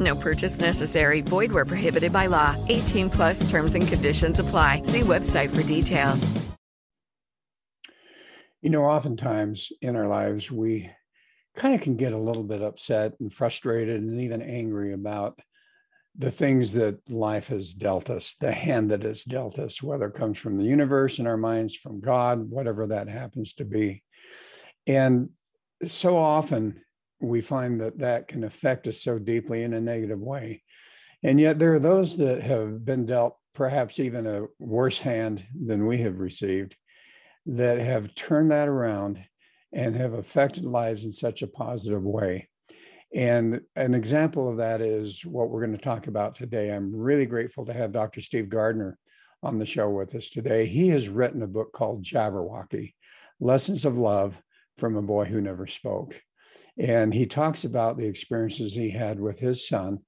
No purchase necessary. Void where prohibited by law. 18+ terms and conditions apply. See website for details. You know, oftentimes in our lives, we kind of can get a little bit upset and frustrated and even angry about the things that life has dealt us, the hand that it's dealt us, whether it comes from the universe in our minds, from God, whatever that happens to be. And so often, we find that that can affect us so deeply in a negative way. And yet there are those that have been dealt perhaps even a worse hand than we have received that have turned that around and have affected lives in such a positive way. And an example of that is what we're going to talk about today. I'm really grateful to have Dr. Steve Gardner on the show with us today. He has written a book called Jabberwocky, Lessons of Love from a Boy Who Never Spoke. And he talks about the experiences he had with his son,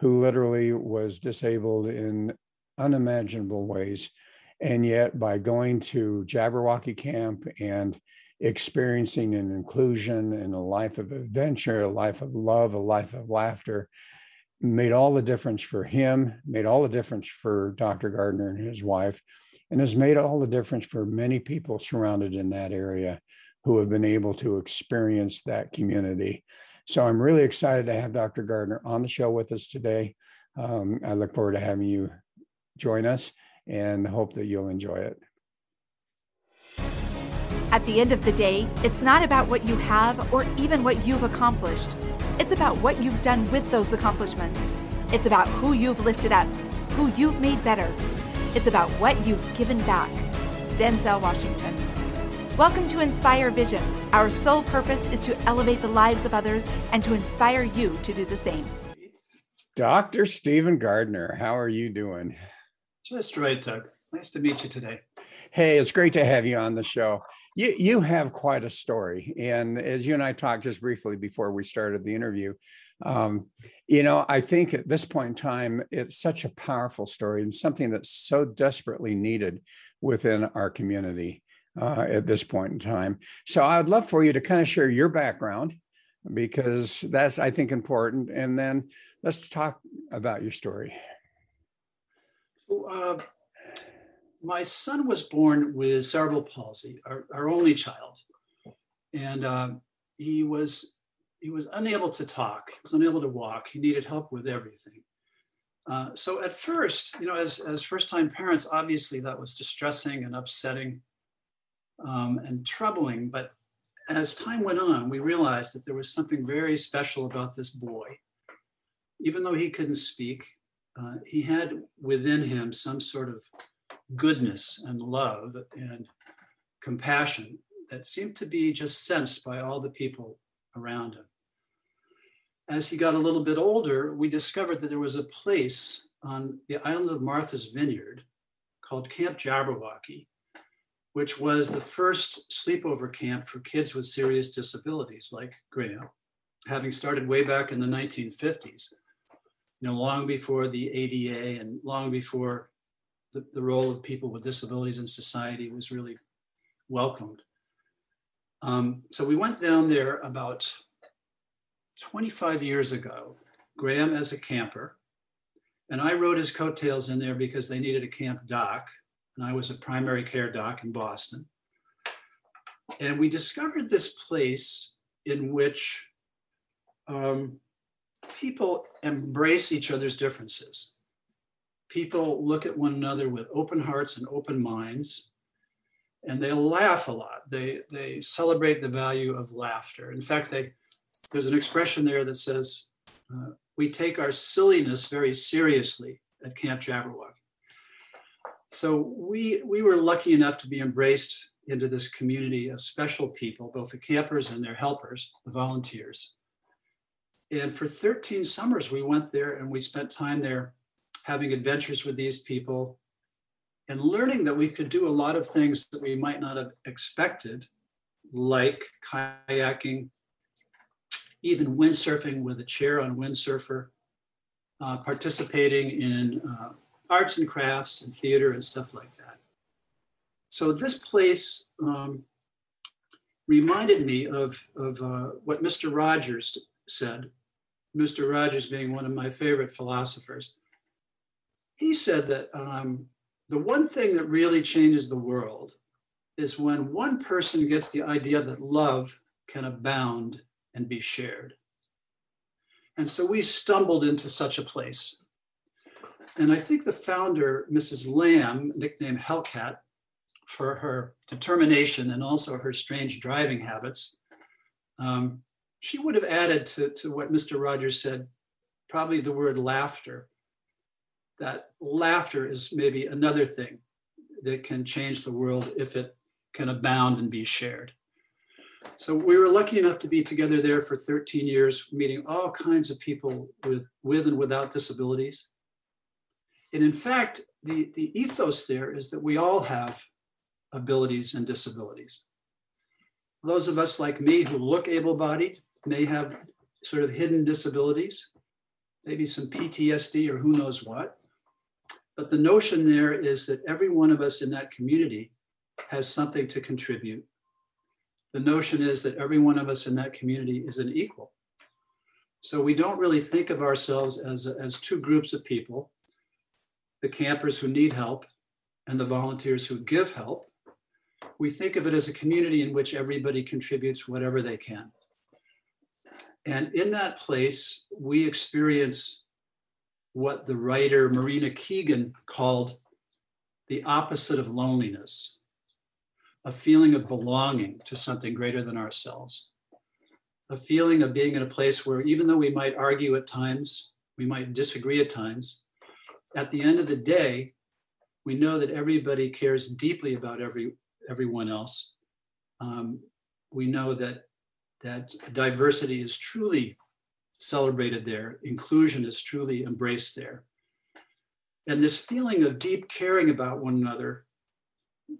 who literally was disabled in unimaginable ways. And yet by going to Jabberwocky camp and experiencing an inclusion and a life of adventure, a life of love, a life of laughter, made all the difference for him, made all the difference for Dr. Gardner and his wife, and has made all the difference for many people surrounded in that area who have been able to experience that community. So I'm really excited to have Dr. Gardner on the show with us today. I look forward to having you join us and hope that you'll enjoy it. At the end of the day, it's not about what you have or even what you've accomplished. It's about what you've done with those accomplishments. It's about who you've lifted up, who you've made better. It's about what you've given back. Denzel Washington. Welcome to Inspire Vision. Our sole purpose is to elevate the lives of others and to inspire you to do the same. Dr. Stephen Gardner, how are you doing? Just right, Doug. Nice to meet you today. Hey, it's great to have you on the show. You have quite a story. And as you and I talked just briefly before we started the interview, you know, I think at this point in time, it's such a powerful story and something that's so desperately needed within our community. At this point in time. So I'd love for you to kind of share your background because that's, I think, important. And then let's talk about your story. My son was born with cerebral palsy, our only child. And he was unable to talk. He was unable to walk. He needed help with everything. So at first, you know, as first-time parents, obviously that was distressing and upsetting. And troubling, but as time went on, we realized that there was something very special about this boy. Even though he couldn't speak, he had within him some sort of goodness and love and compassion that seemed to be just sensed by all the people around him. As he got a little bit older, we discovered that there was a place on the island of Martha's Vineyard called Camp Jabberwocky, which was the first sleepover camp for kids with serious disabilities like Graham, having started way back in the 1950s, you know, long before the ADA and long before the role of people with disabilities in society was really welcomed. So we went down there about 25 years ago, Graham as a camper, and I rode his coattails in there because they needed a camp doc. And I was a primary care doc in Boston. And we discovered this place in which people embrace each other's differences. people look at one another with open hearts and open minds, and they laugh a lot. They celebrate the value of laughter. In fact, there's an expression there that says, we take our silliness very seriously at Camp Jabberwocky. So we were lucky enough to be embraced into this community of special people, both the campers and their helpers, the volunteers. And for 13 summers, we went there and we spent time there having adventures with these people and learning that we could do a lot of things that we might not have expected, like kayaking, even windsurfing with a chair on a windsurfer, participating in arts and crafts and theater and stuff like that. So this place reminded me of what Mr. Rogers said, Mr. Rogers being one of my favorite philosophers. He said that the one thing that really changes the world is when one person gets the idea that love can abound and be shared. And so we stumbled into such a place. And I think the founder, Mrs. Lamb, nicknamed Hellcat, for her determination and also her strange driving habits, she would have added to what Mr. Rogers said, probably the word laughter, that laughter is maybe another thing that can change the world if it can abound and be shared. So we were lucky enough to be together there for 13 years, meeting all kinds of people with and without disabilities. And in fact, the ethos there is that we all have abilities and disabilities. Those of us like me who look able-bodied may have sort of hidden disabilities, maybe some PTSD or who knows what. But the notion there is that every one of us in that community has something to contribute. The notion is that every one of us in that community is an equal. So we don't really think of ourselves as two groups of people, the campers who need help and the volunteers who give help. We think of it as a community in which everybody contributes whatever they can. And in that place, we experience what the writer Marina Keegan called the opposite of loneliness, a feeling of belonging to something greater than ourselves, a feeling of being in a place where even though we might argue at times, we might disagree at times, at the end of the day, we know that everybody cares deeply about everyone else. We know that diversity is truly celebrated there. Inclusion is truly embraced there. And this feeling of deep caring about one another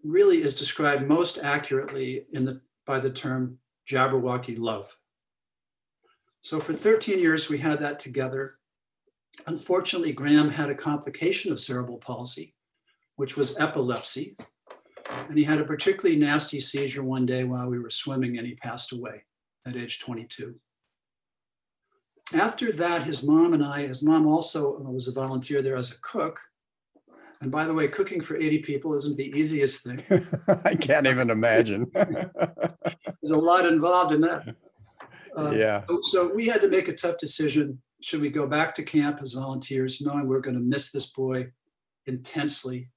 really is described most accurately by the term Jabberwocky love. So for 13 years, we had that together. Unfortunately, Graham had a complication of cerebral palsy, which was epilepsy. And he had a particularly nasty seizure one day while we were swimming, and he passed away at age 22. After that, his mom also was a volunteer there as a cook. And by the way, cooking for 80 people isn't the easiest thing. I can't even imagine. There's a lot involved in that. Yeah. So we had to make a tough decision. Should we go back to camp as volunteers, knowing we're going to miss this boy intensely,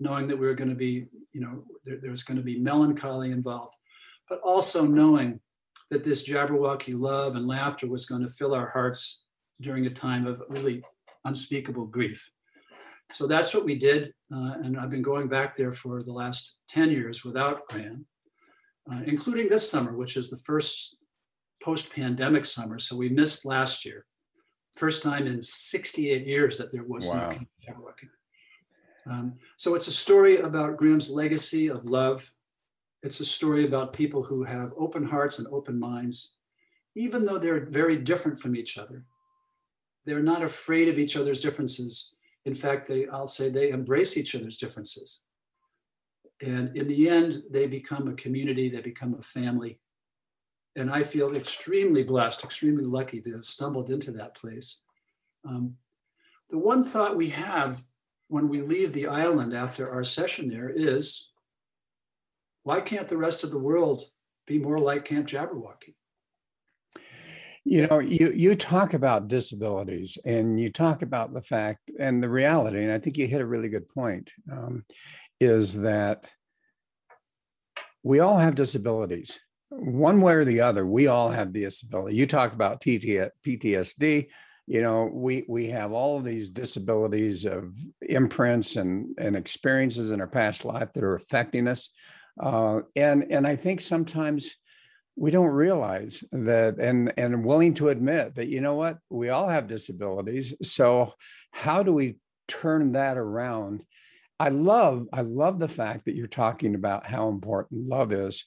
knowing that we were going to be, there was going to be melancholy involved, but also knowing that this Jabberwocky love and laughter was going to fill our hearts during a time of really unspeakable grief. So that's what we did. And I've been going back there for the last 10 years without Graham, including this summer, which is the first post-pandemic summer. So we missed last year, first time in 68 years that there was no Camp Jabberwocky. So it's a story about Graham's legacy of love. It's a story about people who have open hearts and open minds, even though they're very different from each other. They're not afraid of each other's differences. In fact, they embrace each other's differences. And in the end, they become a community, they become a family. And I feel extremely blessed, extremely lucky to have stumbled into that place. The one thought we have when we leave the island after our session there is, why can't the rest of the world be more like Camp Jabberwocky? You know, you talk about disabilities and you talk about the fact and the reality, and I think you hit a really good point, is that we all have disabilities. One way or the other, we all have disability. You talk about PTSD, you know, we have all of these disabilities of imprints and experiences in our past life that are affecting us. And I think sometimes we don't realize that and willing to admit that, you know what, we all have disabilities. So how do we turn that around? I love the fact that you're talking about how important love is,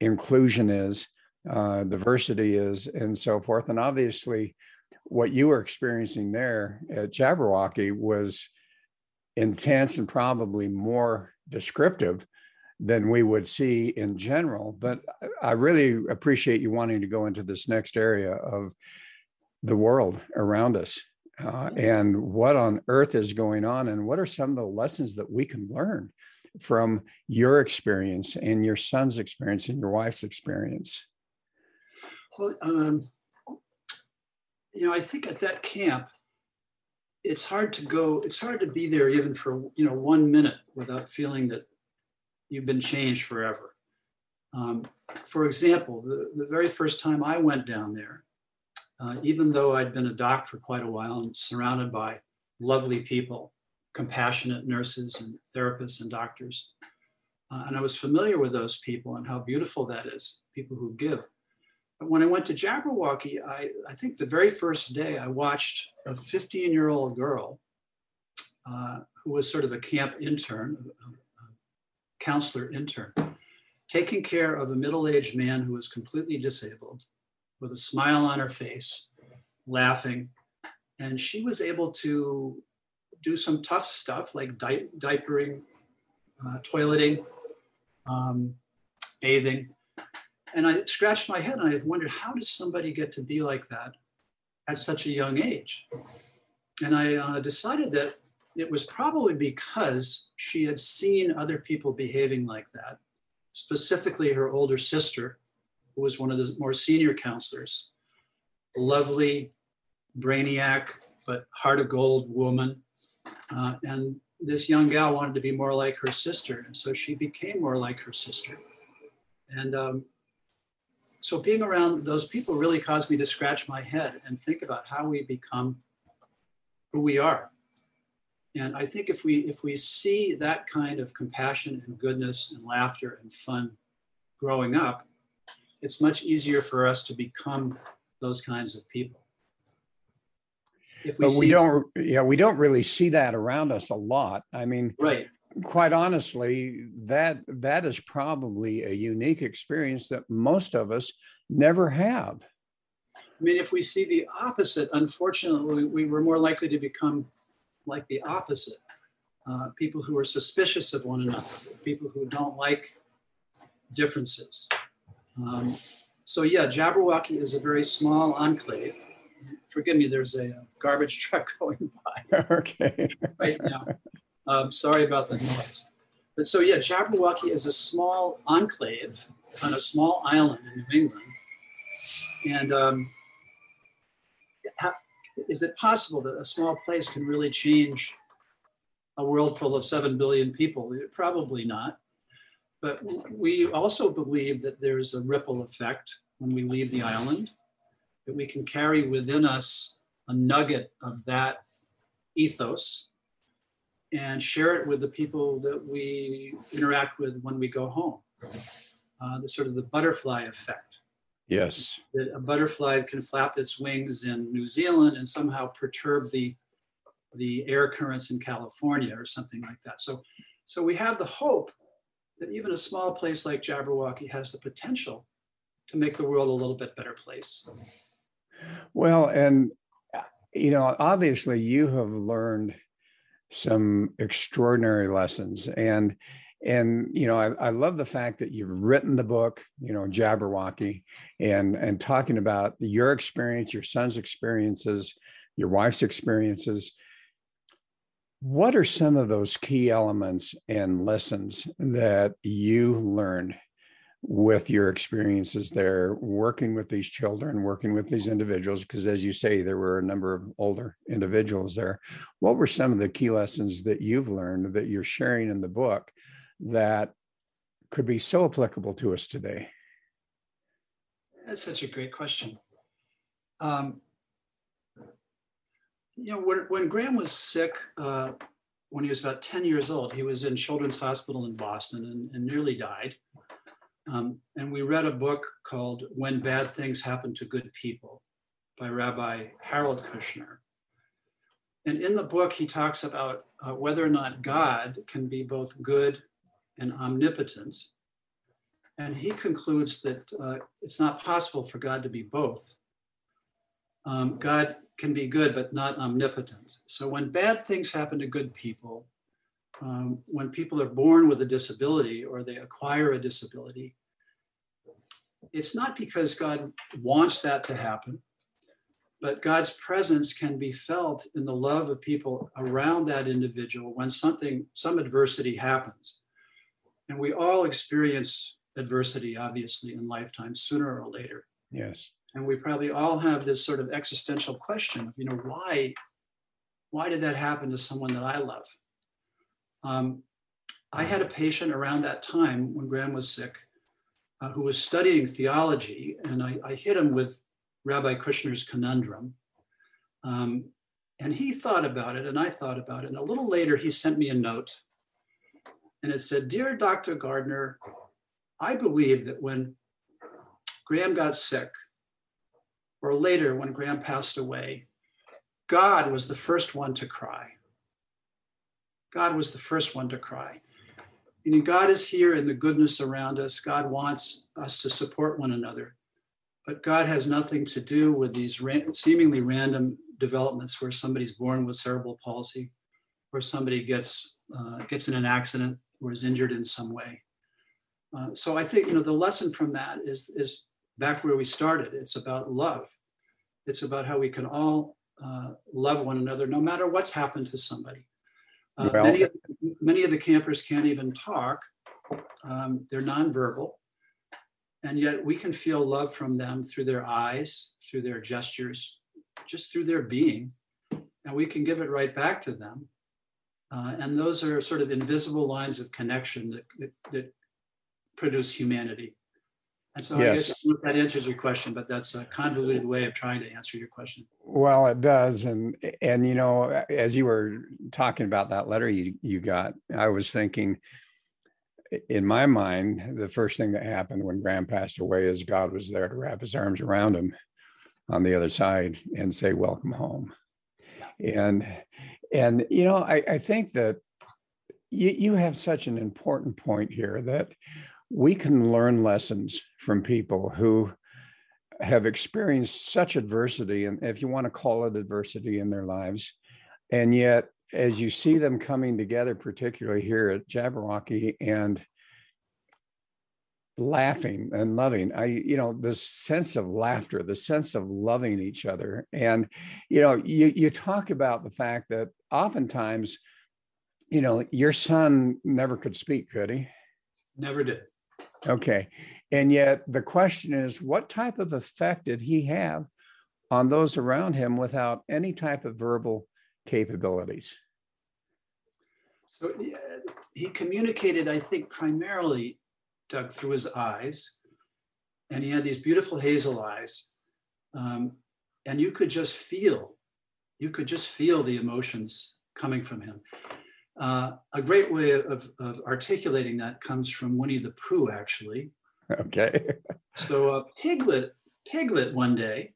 inclusion is, diversity is, and so forth. And obviously what you were experiencing there at Jabberwocky was intense and probably more descriptive than we would see in general. But I really appreciate you wanting to go into this next area of the world around us and what on earth is going on and what are some of the lessons that we can learn from your experience and your son's experience and your wife's experience. Well, you know, I think at that camp, it's hard to be there even for, 1 minute without feeling that you've been changed forever. For example, the very first time I went down there, even though I'd been a doc for quite a while and surrounded by lovely people, compassionate nurses and therapists and doctors, and I was familiar with those people and how beautiful that is, people who give. But when I went to Jabberwocky, I think the very first day I watched a 15-year-old girl who was sort of a camp intern, counselor intern, taking care of a middle-aged man who was completely disabled, with a smile on her face, laughing. And she was able to do some tough stuff like diapering, toileting, bathing. And I scratched my head and I wondered, how does somebody get to be like that at such a young age? And I decided that it was probably because she had seen other people behaving like that, specifically her older sister, who was one of the more senior counselors, lovely brainiac, but heart of gold woman. And this young gal wanted to be more like her sister. And so she became more like her sister. And so being around those people really caused me to scratch my head and think about how we become who we are. And I think if we see that kind of compassion and goodness and laughter and fun growing up, it's much easier for us to become those kinds of people. We don't really see that around us a lot. I mean, right. Quite honestly, that is probably a unique experience that most of us never have. I mean, if we see the opposite, unfortunately, we were more likely to become like the opposite, people who are suspicious of one another, people who don't like differences. Jabberwocky is a very small enclave. Forgive me, there's a garbage truck going by okay. right now. Sorry about the noise. But so yeah, Jabberwocky is a small enclave on a small island in New England. And is it possible that a small place can really change a world full of 7 billion people? Probably not. But we also believe that there's a ripple effect when we leave the island, that we can carry within us a nugget of that ethos and share it with the people that we interact with when we go home. The sort of the butterfly effect. Yes. That a butterfly can flap its wings in New Zealand and somehow perturb the air currents in California or something like that. So we have the hope that even a small place like Jabberwocky has the potential to make the world a little bit better place. Well, and, obviously you have learned some extraordinary lessons. And, I love the fact that you've written the book, Jabberwocky, and talking about your experience, your son's experiences, your wife's experiences. What are some of those key elements and lessons that you learned with your experiences there, working with these children, working with these individuals, because as you say, there were a number of older individuals there. What were some of the key lessons that you've learned that you're sharing in the book that could be so applicable to us today? That's such a great question. When Graham was sick, when he was about 10 years old, he was in Children's Hospital in Boston and nearly died. And we read a book called When Bad Things Happen to Good People by Rabbi Harold Kushner. And in the book, he talks about whether or not God can be both good and omnipotent. And he concludes that it's not possible for God to be both. God can be good, but not omnipotent. So when bad things happen to good people, when people are born with a disability or they acquire a disability, it's not because God wants that to happen, but God's presence can be felt in the love of people around that individual when some adversity happens. And we all experience adversity, obviously, in lifetime, sooner or later. Yes. And we probably all have this sort of existential question of, why did that happen to someone that I love? I had a patient around that time when Graham was sick who was studying theology, and I hit him with Rabbi Kushner's conundrum. And he thought about it, and I thought about it. And a little later, he sent me a note, and it said, "Dear Dr. Gardner, I believe that when Graham got sick, or later when Graham passed away, God was the first one to cry. God was the first one to cry." Meaning God is here in the goodness around us. God wants us to support one another. But God has nothing to do with these seemingly random developments where somebody's born with cerebral palsy or somebody gets in an accident or is injured in some way. So I think, the lesson from that is back where we started. It's about love. It's about how we can all love one another, no matter what's happened to somebody. Many of the campers can't even talk. They're nonverbal. And yet we can feel love from them through their eyes, through their gestures, just through their being. And we can give it right back to them. And those are sort of invisible lines of connection that produce humanity. And so yes. I guess that answers your question, but that's a convoluted way of trying to answer your question. Well, it does. And as you were talking about that letter you got, I was thinking, in my mind, the first thing that happened when Graham passed away is God was there to wrap his arms around him on the other side and say, "Welcome home." And I think that you have such an important point here that we can learn lessons from people who have experienced such adversity, and if you want to call it adversity, in their lives. And yet, as you see them coming together, particularly here at Jabberwocky, and laughing and loving, this sense of laughter, the sense of loving each other. And, you talk about the fact that oftentimes, your son never could speak, could he? Never did. Okay. And yet the question is, what type of effect did he have on those around him without any type of verbal capabilities? So he communicated, I think, primarily, Doug, through his eyes. And he had these beautiful hazel eyes. And you could just feel the emotions coming from him. A great way of articulating that comes from Winnie the Pooh, actually. Okay. So Piglet one day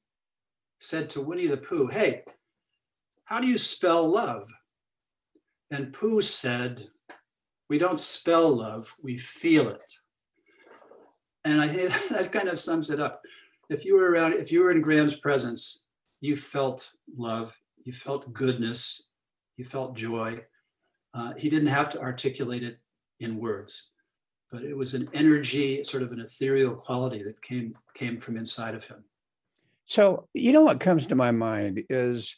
said to Winnie the Pooh, "Hey, how do you spell love?" And Pooh said, "We don't spell love, we feel it." And I think that kind of sums it up. If you were in Graham's presence, you felt love, you felt goodness, you felt joy. He didn't have to articulate it in words, but it was an energy, sort of an ethereal quality that came from inside of him. So, what comes to my mind is,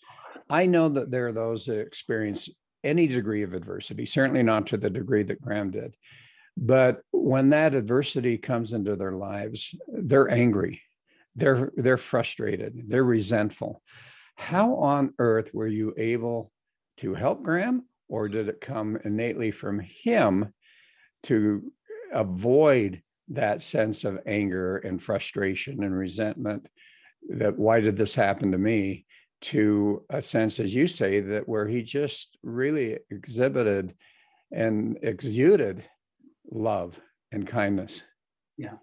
I know that there are those that experience any degree of adversity, certainly not to the degree that Graham did, But when that adversity comes into their lives, they're angry, they're frustrated, they're resentful. How on earth were you able to help Graham, or did it come innately from him to avoid that sense of anger and frustration and resentment, that why did this happen to me, to a sense, as you say, that where he just really exhibited and exuded love and kindness? Yeah.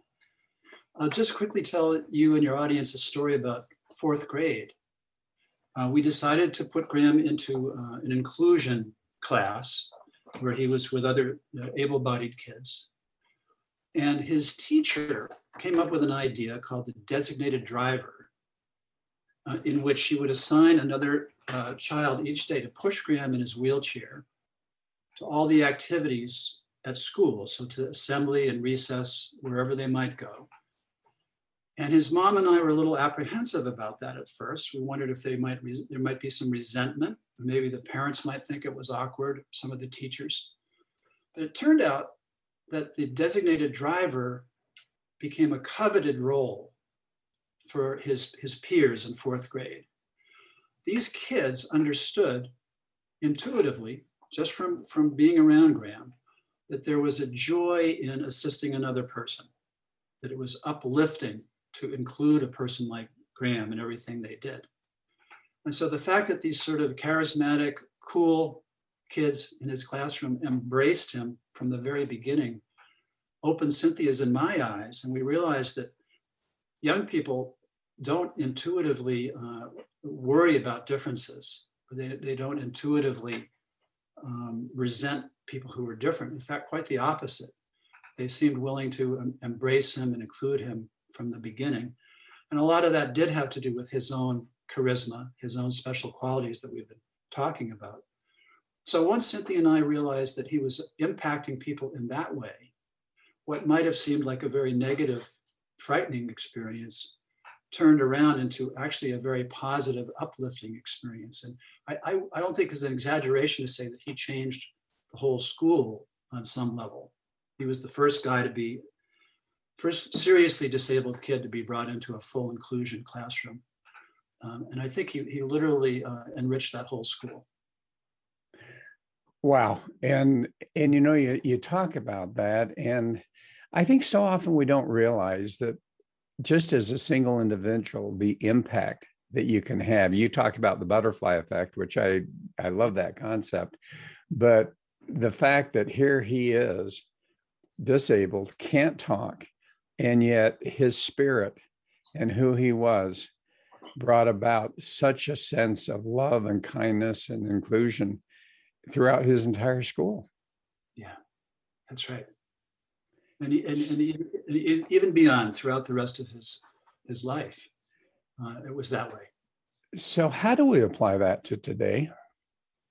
I'll just quickly tell you and your audience a story about fourth grade. We decided to put Graham into an inclusion class where he was with other able-bodied kids. And his teacher came up with an idea called the designated driver, in which she would assign another child each day to push Graham in his wheelchair to all the activities at school, so to assembly and recess, wherever they might go. And his mom and I were a little apprehensive about that at first. We wondered if there might be some resentment. Maybe the parents might think it was awkward, some of the teachers. But it turned out that the designated driver became a coveted role for his peers in fourth grade. These kids understood intuitively, just from being around Graham, that there was a joy in assisting another person, that it was uplifting to include a person like Graham in everything they did. And so the fact that these sort of charismatic, cool kids in his classroom embraced him from the very beginning opened Cynthia's and my eyes, and we realized that young people don't intuitively worry about differences. They don't intuitively resent people who are different. In fact, quite the opposite. They seemed willing to embrace him and include him from the beginning. And a lot of that did have to do with his own charisma, his own special qualities that we've been talking about. So once Cynthia and I realized that he was impacting people in that way, what might have seemed like a very negative, frightening experience turned around into actually a very positive, uplifting experience. And I don't think it's an exaggeration to say that he changed the whole school on some level. He was the first seriously disabled kid to be brought into a full inclusion classroom. And I think he literally enriched that whole school. Wow. And you know, you talk about that. And I think so often we don't realize that just as a single individual, the impact that you can have. You talked about the butterfly effect, which I love that concept. But the fact that here he is, disabled, can't talk, and yet his spirit and who he was brought about such a sense of love and kindness and inclusion throughout his entire school. Yeah, that's right. And even beyond, throughout the rest of his life, it was that way. So how do we apply that to today?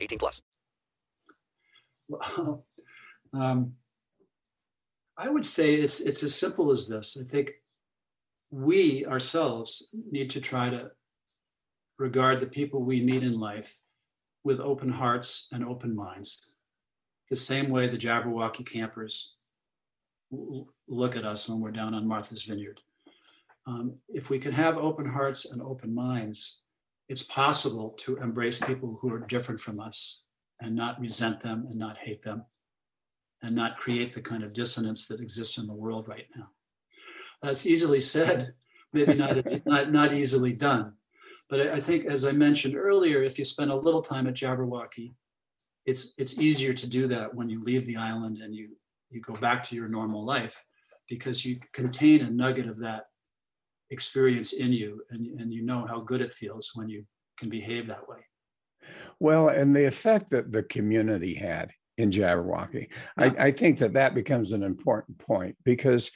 18+. Well, I would say it's as simple as this. I think we ourselves need to try to regard the people we meet in life with open hearts and open minds, the same way the Jabberwocky campers look at us when we're down on Martha's Vineyard. If we can have open hearts and open minds, it's possible to embrace people who are different from us and not resent them and not hate them and not create the kind of dissonance that exists in the world right now. That's easily said, maybe not easily done. But I think, as I mentioned earlier, if you spend a little time at Jabberwocky, it's easier to do that when you leave the island and you go back to your normal life, because you contain a nugget of that experience in you, and you know how good it feels when you can behave that way. Well, and the effect that the community had in Jabberwocky. Yeah. I think that becomes an important point, because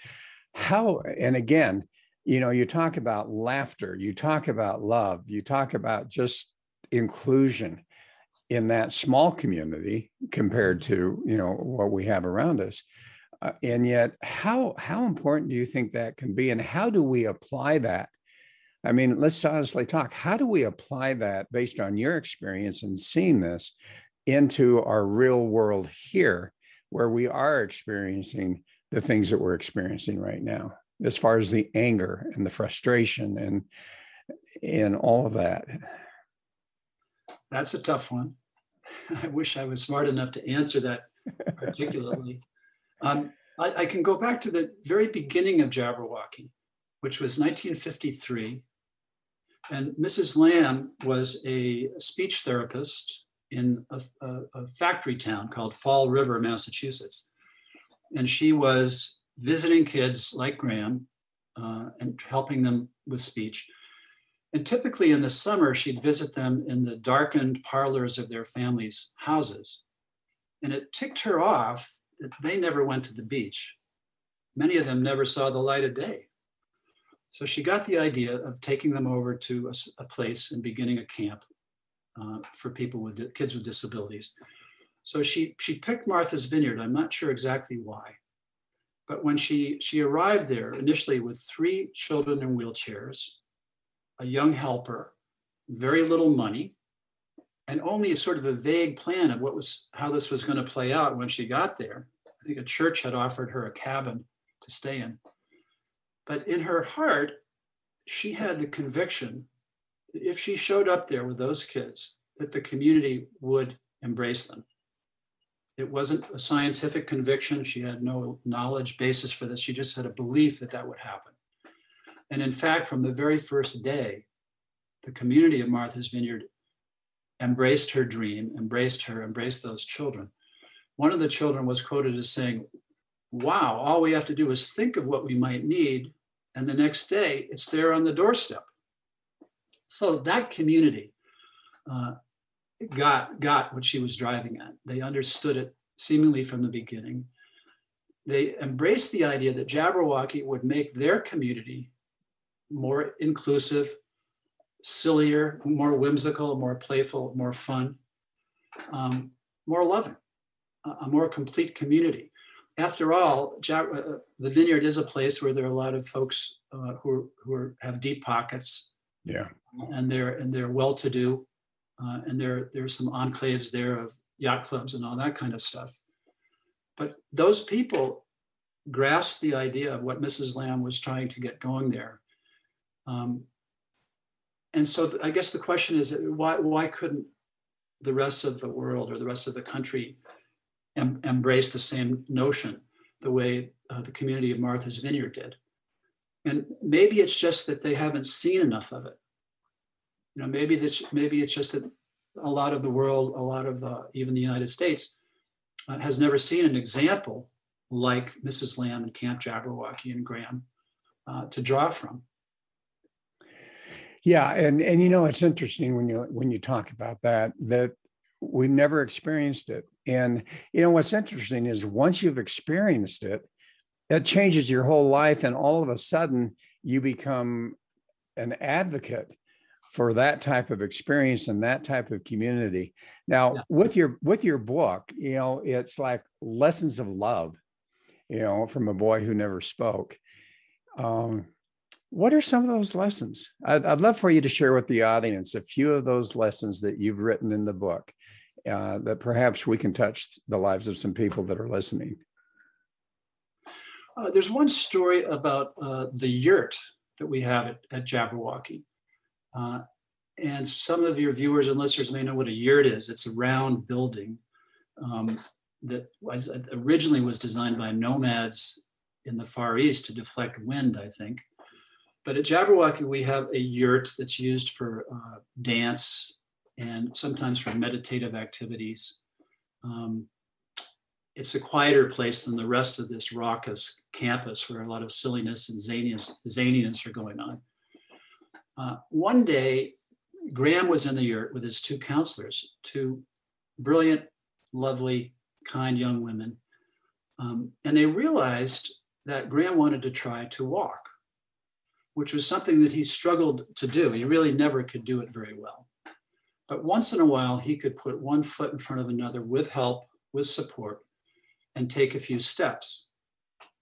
how, and again, you know, you talk about laughter, you talk about love, you talk about just inclusion in that small community compared to, you know, what we have around us. And yet, how important do you think that can be? And how do we apply that? I mean, let's honestly talk. How do we apply that, based on your experience and seeing this, into our real world here, where we are experiencing the things that we're experiencing right now, as far as the anger and the frustration and all of that? That's a tough one. I wish I was smart enough to answer that particularly. I can go back to the very beginning of Jabberwocky, which was 1953. And Mrs. Lamb was a speech therapist in a factory town called Fall River, Massachusetts. And she was visiting kids like Graham and helping them with speech. And typically in the summer, she'd visit them in the darkened parlors of their families' houses. And it ticked her off that they never went to the beach. Many of them never saw the light of day. So she got the idea of taking them over to a place and beginning a camp for people with kids with disabilities. So she picked Martha's Vineyard. I'm not sure exactly why. But when she arrived there initially with 3 children in wheelchairs, a young helper, very little money, and only sort of a vague plan of how this was going to play out when she got there. I think a church had offered her a cabin to stay in. But in her heart, she had the conviction that if she showed up there with those kids, that the community would embrace them. It wasn't a scientific conviction. She had no knowledge basis for this. She just had a belief that that would happen. And in fact, from the very first day, the community of Martha's Vineyard embraced her dream, embraced those children. One of the children was quoted as saying, "Wow, all we have to do is think of what we might need, and the next day it's there on the doorstep." So that community got what she was driving at. They understood it seemingly from the beginning. They embraced the idea that Jabberwocky would make their community more inclusive, sillier, more whimsical, more playful, more fun, more loving, a more complete community. After all, the vineyard is a place where there are a lot of folks who have deep pockets, yeah, and they're well-to-do, and there's some enclaves there of yacht clubs and all that kind of stuff. But those people grasped the idea of what Mrs. Lamb was trying to get going there. And so I guess the question is, why couldn't the rest of the world or the rest of the country embrace the same notion the way the community of Martha's Vineyard did? And maybe it's just that they haven't seen enough of it. You know, maybe it's just that a lot of the world, a lot of even the United States has never seen an example like Mrs. Lamb and Camp Jabberwocky and Graham to draw from. Yeah, and you know, it's interesting when you talk about that we never experienced it. And you know what's interesting is once you've experienced it, that changes your whole life, and all of a sudden you become an advocate for that type of experience and that type of community. Now, yeah. with your book, you know, it's like lessons of love, you know, from a boy who never spoke. What are some of those lessons? I'd love for you to share with the audience a few of those lessons that you've written in the book that perhaps we can touch the lives of some people that are listening. There's one story about the yurt that we have at Jabberwocky. And some of your viewers and listeners may know what a yurt is. It's a round building that originally was designed by nomads in the Far East to deflect wind, I think. But at Jabberwocky, we have a yurt that's used for dance and sometimes for meditative activities. It's a quieter place than the rest of this raucous campus where a lot of silliness and zaniness are going on. One day, Graham was in the yurt with his 2 counselors, 2 brilliant, lovely kind young women. And they realized that Graham wanted to try to walk, which was something that he struggled to do. He really never could do it very well. But once in a while, he could put one foot in front of another with help, with support, and take a few steps.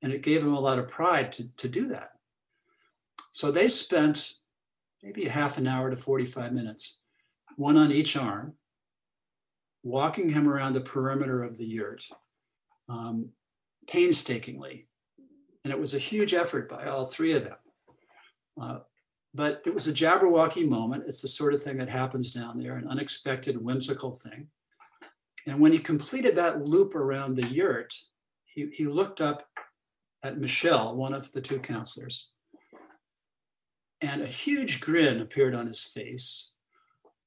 And it gave him a lot of pride to do that. So they spent maybe a half an hour to 45 minutes, one on each arm, walking him around the perimeter of the yurt, painstakingly. And it was a huge effort by all three of them. But it was a Jabberwocky moment. It's the sort of thing that happens down there, an unexpected, whimsical thing. And when he completed that loop around the yurt, he looked up at Michelle, one of the two counselors, and a huge grin appeared on his face,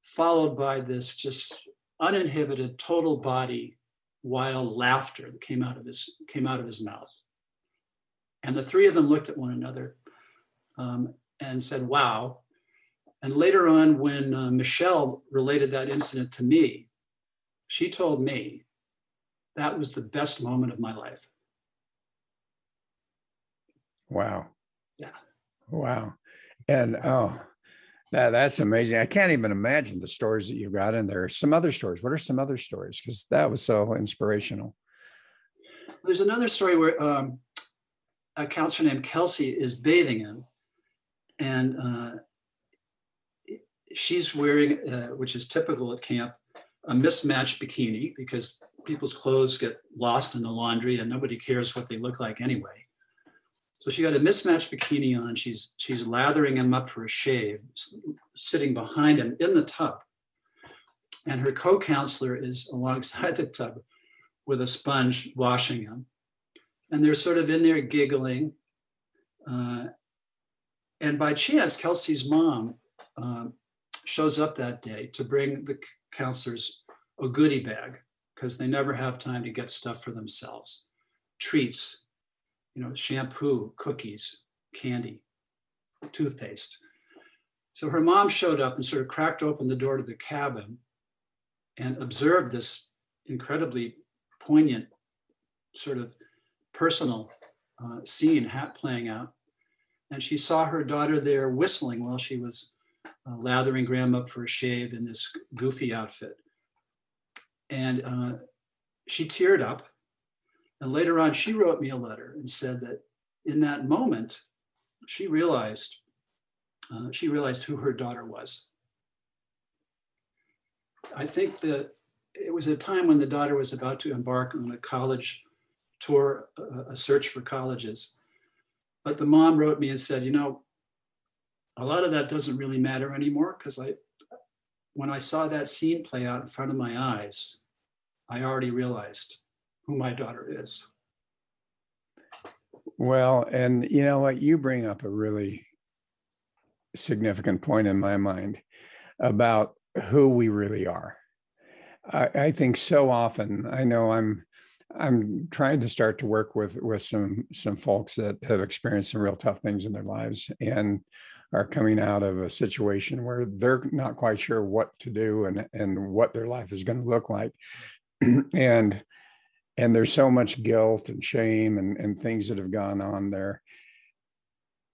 followed by this just uninhibited, total body, wild laughter that came out of his mouth. And the three of them looked at one another and said, wow. And later on, when Michelle related that incident to me, she told me that was the best moment of my life. Wow. Yeah. Wow. And oh, now that's amazing. I can't even imagine the stories that you got in there. Some other stories. What are some other stories? Because that was so inspirational. There's another story where a counselor named Kelsey is bathing him. And she's wearing, which is typical at camp, a mismatched bikini because people's clothes get lost in the laundry and nobody cares what they look like anyway. So she got a mismatched bikini on. She's lathering him up for a shave, sitting behind him in the tub. And her co-counselor is alongside the tub with a sponge washing him. And they're sort of in there giggling. And by chance, Kelsey's mom shows up that day to bring the counselors a goodie bag because they never have time to get stuff for themselves. Treats, you know, shampoo, cookies, candy, toothpaste. So her mom showed up and sort of cracked open the door to the cabin and observed this incredibly poignant sort of personal scene playing out. And she saw her daughter there whistling while she was lathering Graham up for a shave in this goofy outfit. And she teared up. And later on, she wrote me a letter and said that in that moment, she realized who her daughter was. I think that it was a time when the daughter was about to embark on a college tour, a search for colleges. But the mom wrote me and said, you know, a lot of that doesn't really matter anymore because when I saw that scene play out in front of my eyes, I already realized who my daughter is. Well, and you know what? You bring up a really significant point in my mind about who we really are. I think so often, I know I'm trying to start to work with some folks that have experienced some real tough things in their lives and are coming out of a situation where they're not quite sure what to do and what their life is going to look like. And there's so much guilt and shame and things that have gone on there.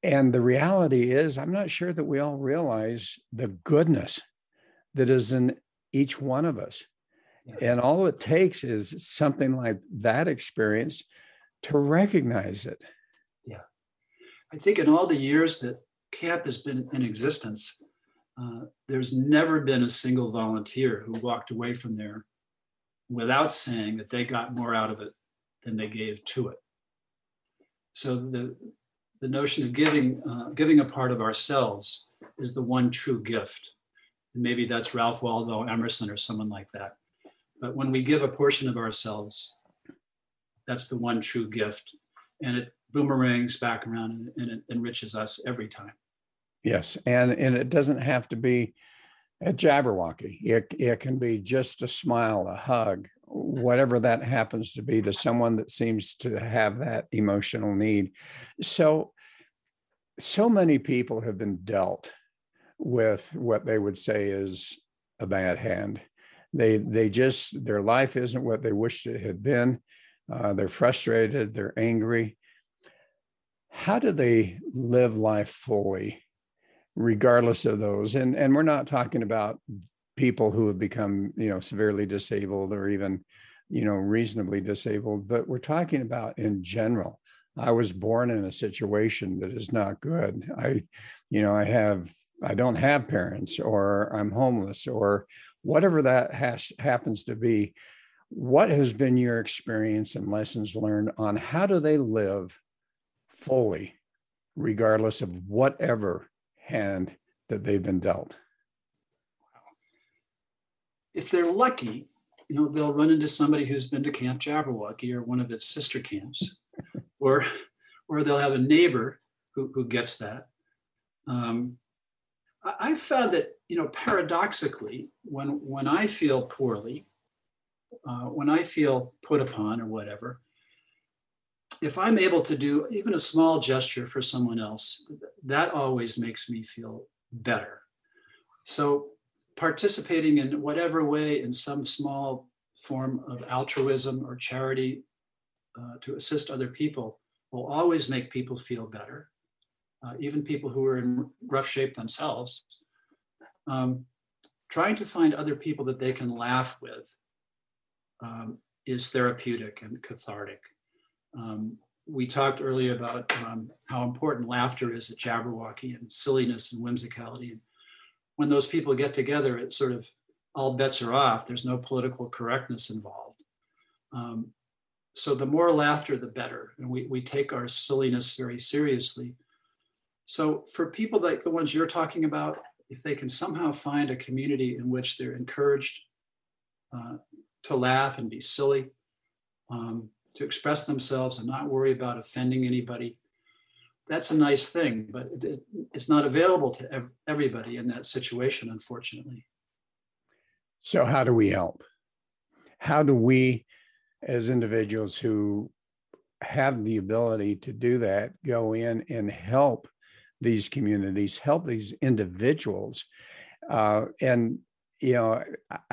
And the reality is, I'm not sure that we all realize the goodness that is in each one of us. And all it takes is something like that experience to recognize it. Yeah. I think in all the years that CAP has been in existence, there's never been a single volunteer who walked away from there without saying that they got more out of it than they gave to it. So the notion of giving a part of ourselves is the one true gift. And maybe that's Ralph Waldo Emerson or someone like that. But when we give a portion of ourselves, that's the one true gift. And it boomerangs back around and it enriches us every time. Yes. And it doesn't have to be a Jabberwocky. It can be just a smile, a hug, whatever that happens to be to someone that seems to have that emotional need. So many people have been dealt with what they would say is a bad hand. They just, their life isn't what they wished it had been. They're frustrated, they're angry. How do they live life fully, regardless of those? And we're not talking about people who have become, severely disabled or even, reasonably disabled, but we're talking about in general. I was born in a situation that is not good. I don't have parents, or I'm homeless, or whatever that happens to be. What has been your experience and lessons learned on how do they live fully, regardless of whatever hand that they've been dealt? If they're lucky, they'll run into somebody who's been to Camp Jabberwocky or one of its sister camps, or they'll have a neighbor who gets that. I've found that, paradoxically, when I feel poorly, when I feel put upon or whatever, if I'm able to do even a small gesture for someone else, that always makes me feel better. So participating in whatever way in some small form of altruism or charity to assist other people will always make people feel better. Even people who are in rough shape themselves, trying to find other people that they can laugh with is therapeutic and cathartic. We talked earlier about how important laughter is at Jabberwocky, and silliness and whimsicality. And when those people get together, it's sort of all bets are off. There's no political correctness involved. So the more laughter, the better. And we take our silliness very seriously. So for people like the ones you're talking about, if they can somehow find a community in which they're encouraged to laugh and be silly, to express themselves and not worry about offending anybody, that's a nice thing, but it's not available to everybody in that situation, unfortunately. So how do we help? How do we, as individuals who have the ability to do that, go in and help these communities, help these individuals? I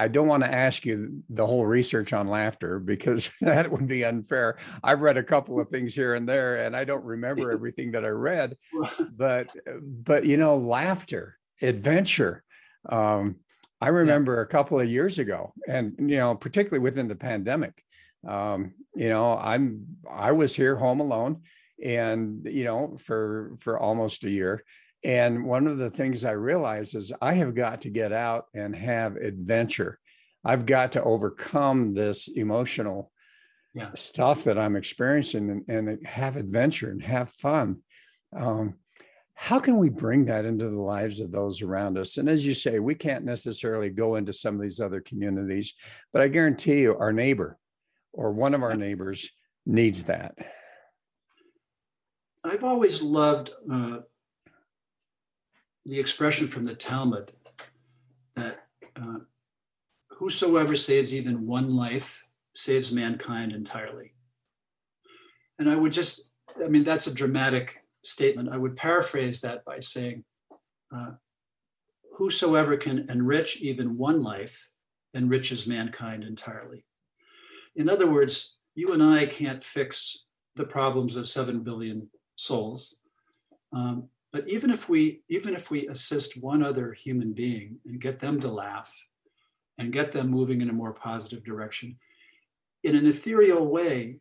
don't want to ask you the whole research on laughter, because that would be unfair. I've read a couple of things here and there, and I don't remember everything that I read, but laughter, adventure. I remember a couple of years ago, and, particularly within the pandemic, I was here home alone, and, for almost a year. And one of the things I realized is I have got to get out and have adventure. I've got to overcome this emotional stuff that I'm experiencing and have adventure and have fun. How can we bring that into the lives of those around us? And as you say, we can't necessarily go into some of these other communities, but I guarantee you our neighbor or one of our neighbors needs that. I've always loved the expression from the Talmud that whosoever saves even one life saves mankind entirely. And that's a dramatic statement. I would paraphrase that by saying, whosoever can enrich even one life enriches mankind entirely. In other words, you and I can't fix the problems of 7 billion souls. But even if we assist one other human being and get them to laugh and get them moving in a more positive direction, in an ethereal way,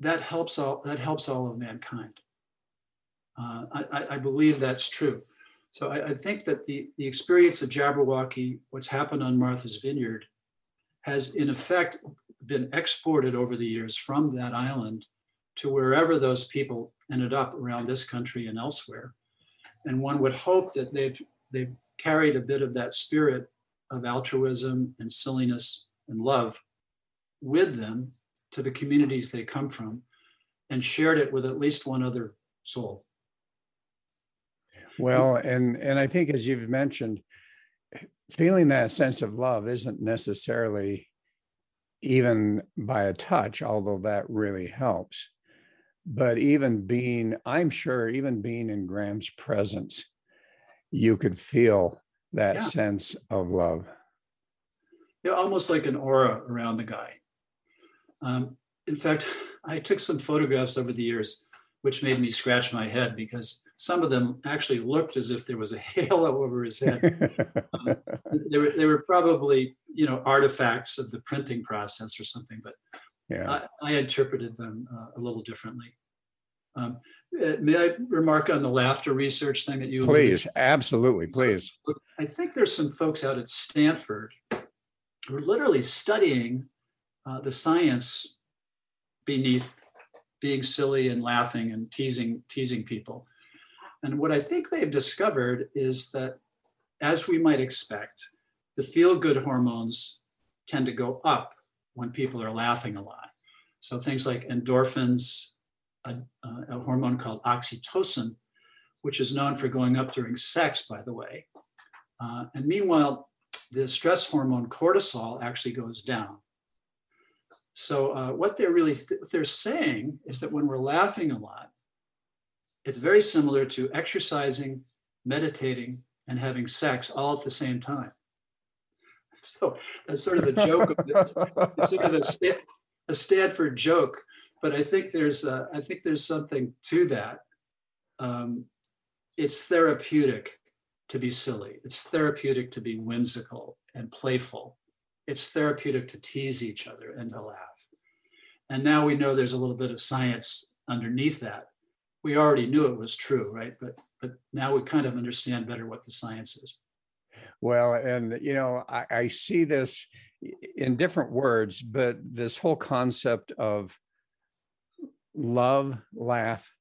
that helps all of mankind. I believe that's true. So I think that the experience of Jabberwocky, what's happened on Martha's Vineyard, has in effect been exported over the years from that island to wherever those people ended up around this country and elsewhere. And one would hope that they've carried a bit of that spirit of altruism and silliness and love with them to the communities they come from and shared it with at least one other soul. Well, and I think, as you've mentioned, feeling that sense of love isn't necessarily even by a touch, although that really helps. But even being in Graham's presence, you could feel that sense of love. almost like an aura around the guy. In fact, I took some photographs over the years, which made me scratch my head because some of them actually looked as if there was a halo over his head. They were probably, artifacts of the printing process or something, but yeah. I interpreted them a little differently. May I remark on the laughter research thing that you— Please, absolutely, please. I think there's some folks out at Stanford who are literally studying the science beneath being silly and laughing and teasing people. And what I think they've discovered is that, as we might expect, the feel-good hormones tend to go up when people are laughing a lot. So things like endorphins, a hormone called oxytocin, which is known for going up during sex, by the way. And meanwhile, the stress hormone cortisol actually goes down. So what they're really they're saying is that when we're laughing a lot, it's very similar to exercising, meditating, and having sex all at the same time. So that's sort of a joke. It's sort of a Stanford joke, but I think there's something to that. It's therapeutic to be silly. It's therapeutic to be whimsical and playful. It's therapeutic to tease each other and to laugh. And now we know there's a little bit of science underneath that. We already knew it was true, right? But now we kind of understand better what the science is. Well, and I see this in different words, but this whole concept of love, laugh,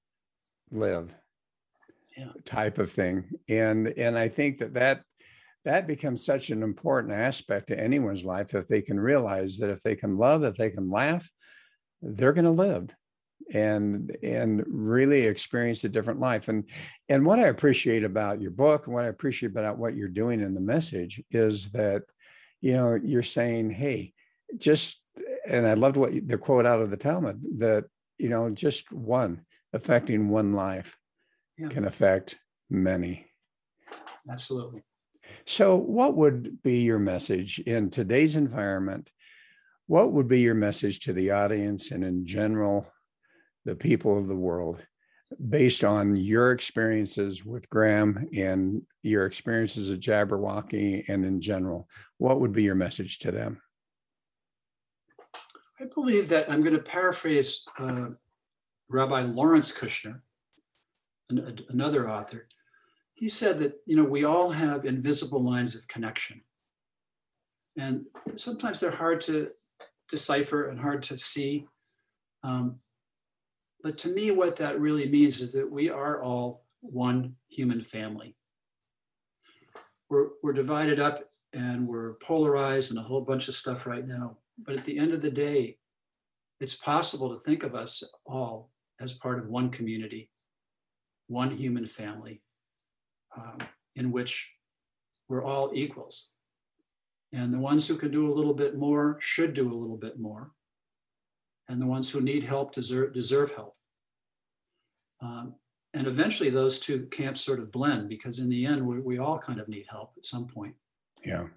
live, yeah, type of thing, and I think that becomes such an important aspect to anyone's life if they can realize that if they can love, if they can laugh, they're going to live and really experience a different life. And what I appreciate about your book and what I appreciate about what you're doing in the message is that, you're saying, hey, and I loved the quote out of the Talmud that, just affecting one life, yeah, can affect many. Absolutely. So what would be your message in today's environment? What would be your message to the audience and in general, the people of the world, based on your experiences with Graham and your experiences at Jabberwocky and in general? What would be your message to them? I believe that I'm going to paraphrase Rabbi Lawrence Kushner, another author. He said that, we all have invisible lines of connection. And sometimes they're hard to decipher and hard to see. But to me, what that really means is that we are all one human family. We're divided up and we're polarized and a whole bunch of stuff right now. But at the end of the day, it's possible to think of us all as part of one community, one human family, in which we're all equals. And the ones who can do a little bit more should do a little bit more. And the ones who need help deserve help. And eventually those two camps sort of blend, because in the end, we all kind of need help at some point. Yeah.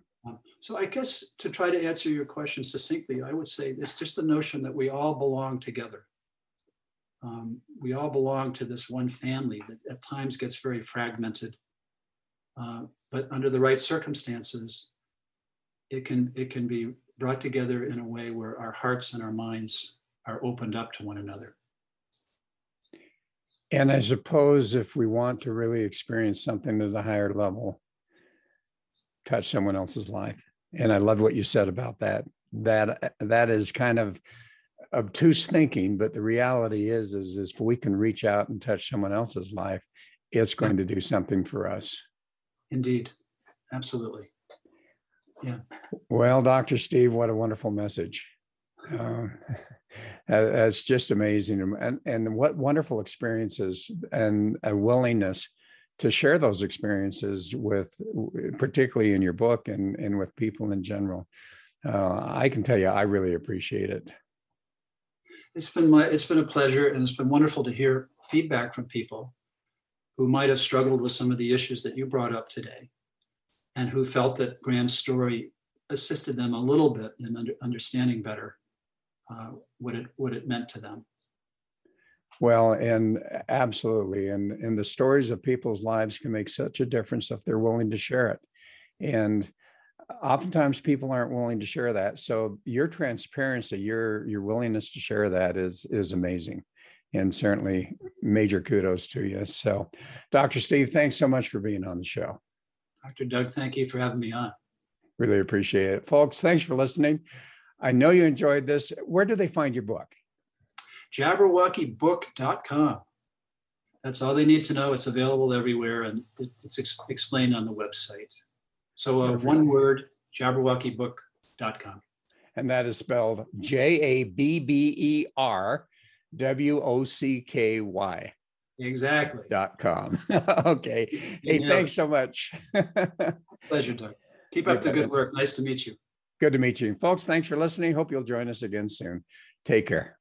So I guess to try to answer your question succinctly, I would say it's just the notion that we all belong together. We all belong to this one family that at times gets very fragmented. But under the right circumstances, it can be brought together in a way where our hearts and our minds are opened up to one another. And I suppose if we want to really experience something at a higher level, touch someone else's life. And I love what you said about that. That is kind of obtuse thinking, but the reality is if we can reach out and touch someone else's life, it's going to do something for us. Indeed. Absolutely. Yeah. Well, Dr. Steve, what a wonderful message. That's just amazing. And what wonderful experiences and a willingness to share those experiences with, particularly in your book and with people in general. I can tell you, I really appreciate it. It's been a pleasure, and it's been wonderful to hear feedback from people who might have struggled with some of the issues that you brought up today, and who felt that Graham's story assisted them a little bit in understanding better what it meant to them. Well, and absolutely. And the stories of people's lives can make such a difference if they're willing to share it. And oftentimes people aren't willing to share that. So your transparency, your willingness to share that is amazing. And certainly major kudos to you. So Dr. Steve, thanks so much for being on the show. Dr. Doug, thank you for having me on. Really appreciate it. Folks, thanks for listening. I know you enjoyed this. Where do they find your book? Jabberwockybook.com. That's all they need to know. It's available everywhere, and it's explained on the website. So one word, Jabberwockybook.com. And that is spelled Jabberwocky. Exactly. .com. Okay. Hey, thanks so much. Pleasure, Doug. Keep up the good work. Nice to meet you. Good to meet you. Folks, thanks for listening. Hope you'll join us again soon. Take care.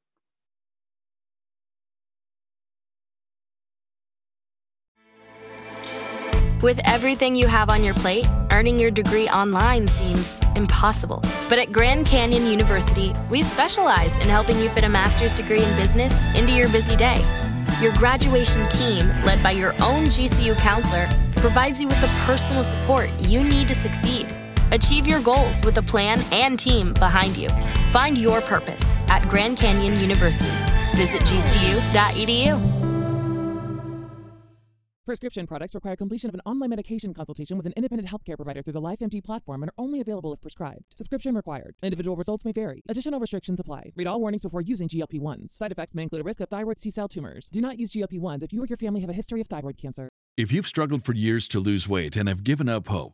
With everything you have on your plate, earning your degree online seems impossible. But at Grand Canyon University, we specialize in helping you fit a master's degree in business into your busy day. Your graduation team, led by your own GCU counselor, provides you with the personal support you need to succeed. Achieve your goals with a plan and team behind you. Find your purpose at Grand Canyon University. Visit gcu.edu. Prescription products require completion of an online medication consultation with an independent healthcare provider through the LifeMD platform and are only available if prescribed. Subscription required. Individual results may vary. Additional restrictions apply. Read all warnings before using GLP-1s. Side effects may include a risk of thyroid C-cell tumors. Do not use GLP-1s if you or your family have a history of thyroid cancer. If you've struggled for years to lose weight and have given up hope,